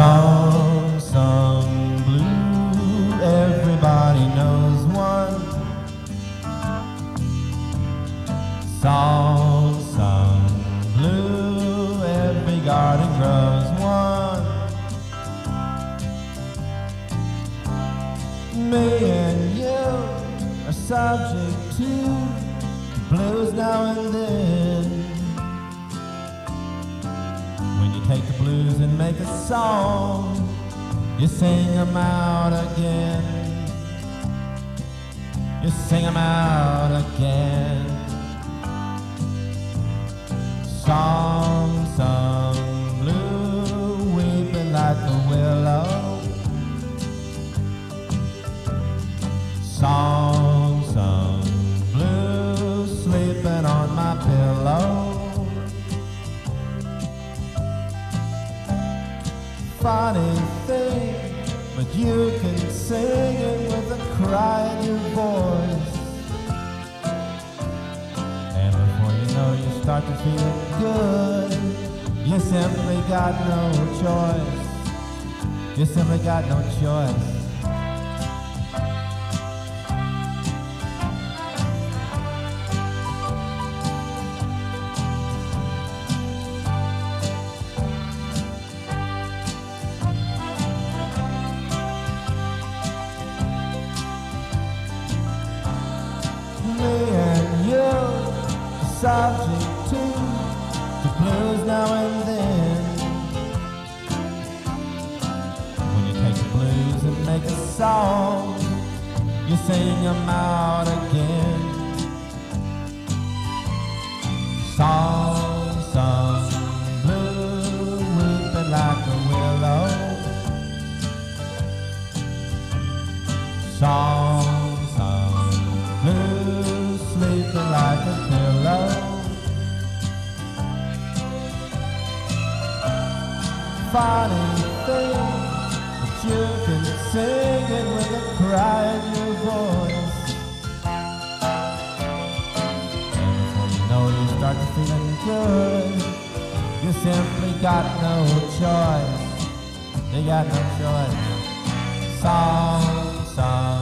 Song Sung Blue, everybody knows one. Song Sung Blue, every garden grows one. Me and you are subject to blues now and then. When you take the blues and make a song, you sing them out again. You sing them out again. Song sung blue, weeping like the willow. Song sung blue, sleeping on my pillow. Funny thing, but you can sing it with a cry in your voice. And before you know you start to feel good, you simply got no choice. You simply got no choice. Subject to the blues now and then. When you take the blues and make a song, you sing them out again. Song sung blue, weeping like a willow. Song sung blue, sleeping like a pillow. Funny thing, but you can sing it with a cry in your voice. And before you know you start to feeling good, you simply got no choice. You got no choice. Song, song.